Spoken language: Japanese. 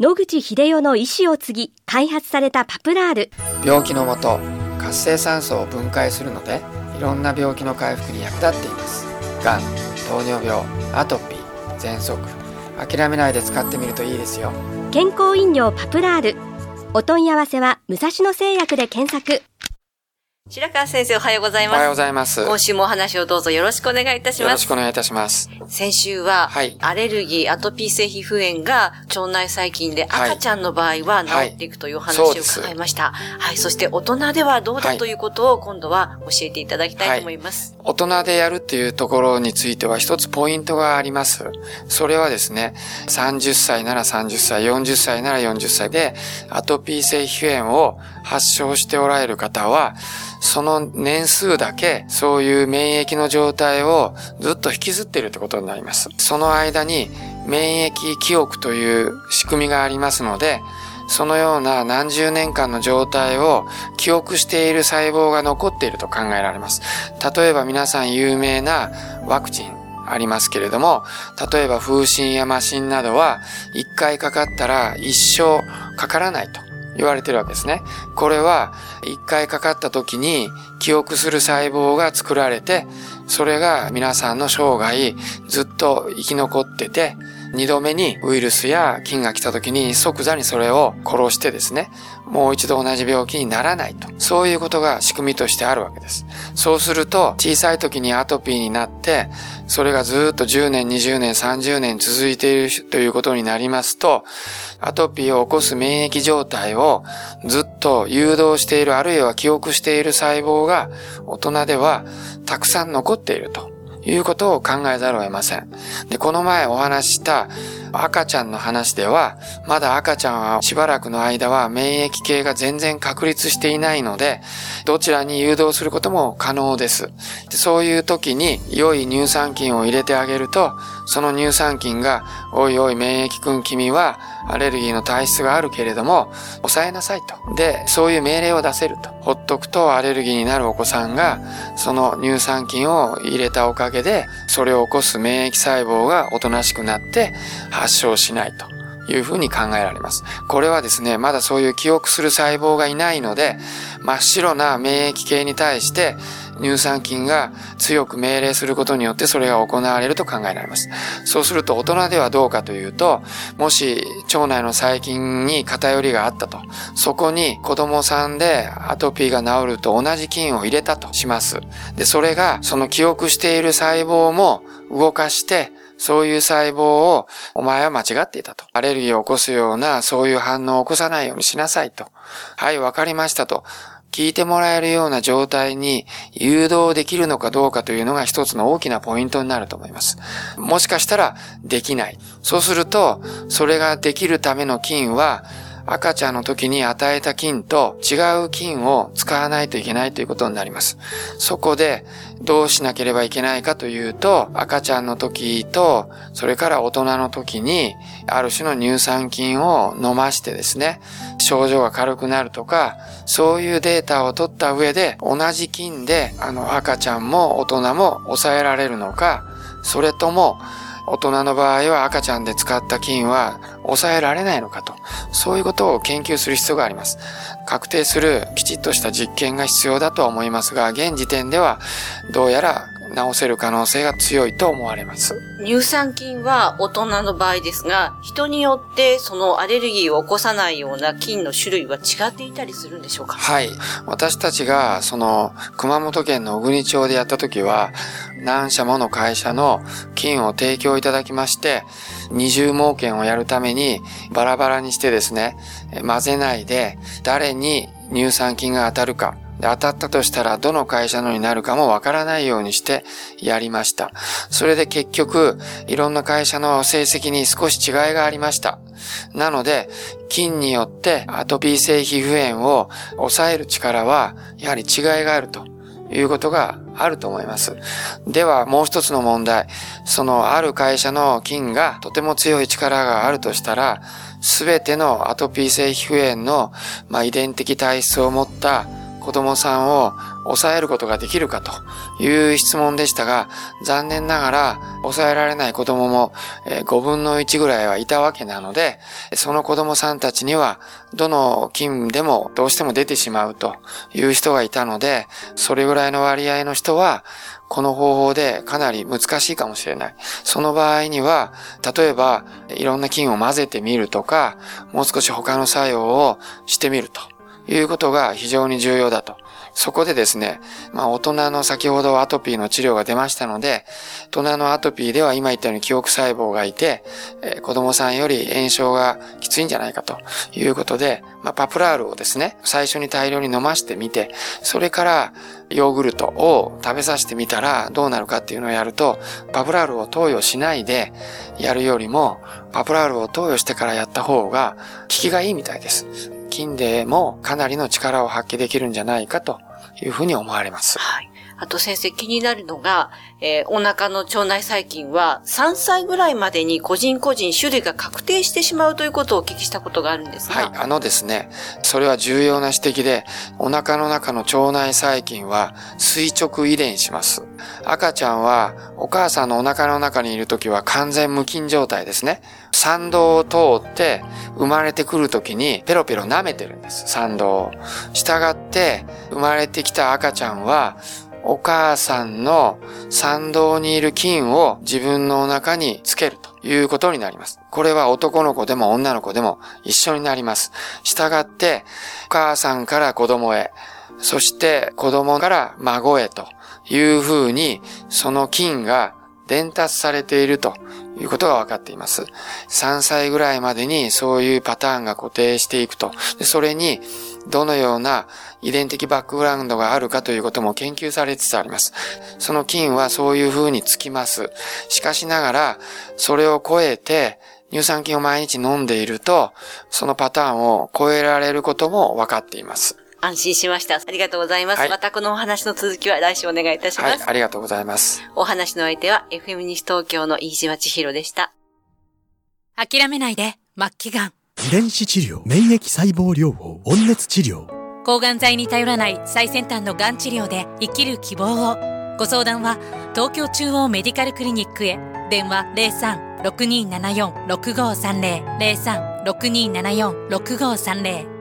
野口英世の遺志を継ぎ開発されたパプラール。病気のもと、活性酸素を分解するのでいろんな病気の回復に役立っています。がん、糖尿病、アトピー、喘息、諦めないで使ってみるといいですよ。健康飲料パプラール、お問い合わせは武蔵野製薬で検索。白川先生、おはようございます。おはようございます。今週もお話をどうぞよろしくお願いいたします。よろしくお願いいたします。先週は、アレルギー、アトピー性皮膚炎が腸内細菌で赤ちゃんの場合は治っていくというお話を伺いました。そして大人ではどうだということを今度は教えていただきたいと思います。大人でやるっていうところについては一つポイントがあります。それはですね、30歳なら30歳、40歳なら40歳でアトピー性皮膚炎を発症しておられる方は、その年数だけそういう免疫の状態をずっと引きずっているということになります。その間に免疫記憶という仕組みがありますので、そのような何十年間の状態を記憶している細胞が残っていると考えられます。例えば皆さん有名なワクチンありますけれども、例えば風疹や麻疹などは一回かかったら一生かからないと言われてるわけですね。これは一回かかった時に記憶する細胞が作られて、それが皆さんの生涯ずっと生き残ってて、二度目にウイルスや菌が来た時に即座にそれを殺してですね、もう一度同じ病気にならないと、そういうことが仕組みとしてあるわけです。そうすると小さい時にアトピーになって、それがずっと10年20年30年続いているということになりますと、アトピーを起こす免疫状態をずっと誘導している、あるいは記憶している細胞が大人ではたくさん残っているということを考えざるを得ません。で、この前お話しした赤ちゃんの話では、まだ赤ちゃんはしばらくの間は免疫系が全然確立していないので、どちらに誘導することも可能です。で、そういう時に良い乳酸菌を入れてあげると、その乳酸菌が、おいおい免疫君、君はアレルギーの体質があるけれども抑えなさいと。で、そういう命令を出せると。ほっとくとアレルギーになるお子さんが、その乳酸菌を入れたおかげで、それを起こす免疫細胞がおとなしくなって発症しないというふうに考えられます。これはですね、まだそういう記憶する細胞がいないので、真っ白な免疫系に対して乳酸菌が強く命令することによってそれが行われると考えられます。そうすると大人ではどうかというと、もし腸内の細菌に偏りがあったと、そこに子供さんでアトピーが治ると同じ菌を入れたとします。で、それがその記憶している細胞も動かして、そういう細胞をお前は間違っていたと。アレルギーを起こすようなそういう反応を起こさないようにしなさいと。はい、わかりましたと。聞いてもらえるような状態に誘導できるのかどうかというのが一つの大きなポイントになると思います。もしかしたらできない。そうすると、それができるための菌は、赤ちゃんの時に与えた菌と違う菌を使わないといけないということになります。そこでどうしなければいけないかというと、赤ちゃんの時とそれから大人の時にある種の乳酸菌を飲ましてですね、症状が軽くなるとか、そういうデータを取った上で同じ菌で赤ちゃんも大人も抑えられるのか、それとも大人の場合は赤ちゃんで使った菌は抑えられないのかと、そういうことを研究する必要があります。確定するきちっとした実験が必要だとは思いますが、現時点ではどうやら治せる可能性が強いと思われます。乳酸菌は大人の場合ですが、人によってそのアレルギーを起こさないような菌の種類は違っていたりするんでしょうか？はい。私たちが熊本県の小国町でやった時は、何社もの会社の菌を提供いただきまして、20猛研をやるためにバラバラにしてですね、混ぜないで誰に乳酸菌が当たるか、当たったとしたらどの会社のになるかもわからないようにしてやりました。それで結局いろんな会社の成績に少し違いがありました。なので菌によってアトピー性皮膚炎を抑える力はやはり違いがあるということがあると思います。ではもう一つの問題。ある会社の菌がとても強い力があるとしたら、すべてのアトピー性皮膚炎の遺伝的体質を持った子供さんを抑えることができるかという質問でしたが、残念ながら抑えられない子供も5分の1ぐらいはいたわけなので、その子供さんたちにはどの菌でもどうしても出てしまうという人がいたので、それぐらいの割合の人はこの方法でかなり難しいかもしれない。その場合には、例えばいろんな菌を混ぜてみるとか、もう少し他の作用をしてみるということが非常に重要だと。そこでですね、大人の先ほどアトピーの治療が出ましたので、大人のアトピーでは今言ったように記憶細胞がいて、子供さんより炎症がきついんじゃないかということで、パプラールをですね、最初に大量に飲ませてみて、それからヨーグルトを食べさせてみたらどうなるかっていうのをやると、パプラールを投与しないでやるよりも、パプラールを投与してからやった方が効きがいいみたいです。菌でもかなりの力を発揮できるんじゃないかというふうに思われます。はい。あと先生、気になるのが、お腹の腸内細菌は3歳ぐらいまでに個人個人種類が確定してしまうということをお聞きしたことがあるんですが。はい、ですね、それは重要な指摘で、お腹の中の腸内細菌は垂直遺伝します。赤ちゃんはお母さんのお腹の中にいるときは完全無菌状態ですね。産道を通って生まれてくるときにペロペロ舐めてるんです、産道を。したがって生まれてきた赤ちゃんはお母さんの産道にいる菌を自分のお腹につけるということになります。これは男の子でも女の子でも一緒になります。したがってお母さんから子供へ、そして子供から孫へというふうにその菌が伝達されているということが分かっています。3歳ぐらいまでにそういうパターンが固定していくと。で、それにどのような遺伝的バックグラウンドがあるかということも研究されつつあります。その菌はそういうふうにつきます。しかしながら、それを超えて乳酸菌を毎日飲んでいると、そのパターンを超えられることも分かっています。安心しました。ありがとうございます。はい、またこのお話の続きは来週お願いいたします。はい、ありがとうございます。お話の相手は FM 西東京の飯島千尋でした。諦めないで、末期がん。遺伝子治療、免疫細胞療法、温熱治療。抗がん剤に頼らない最先端のがん治療で生きる希望を。ご相談は東京中央メディカルクリニックへ。電話 03-6274-6530 03-6274-6530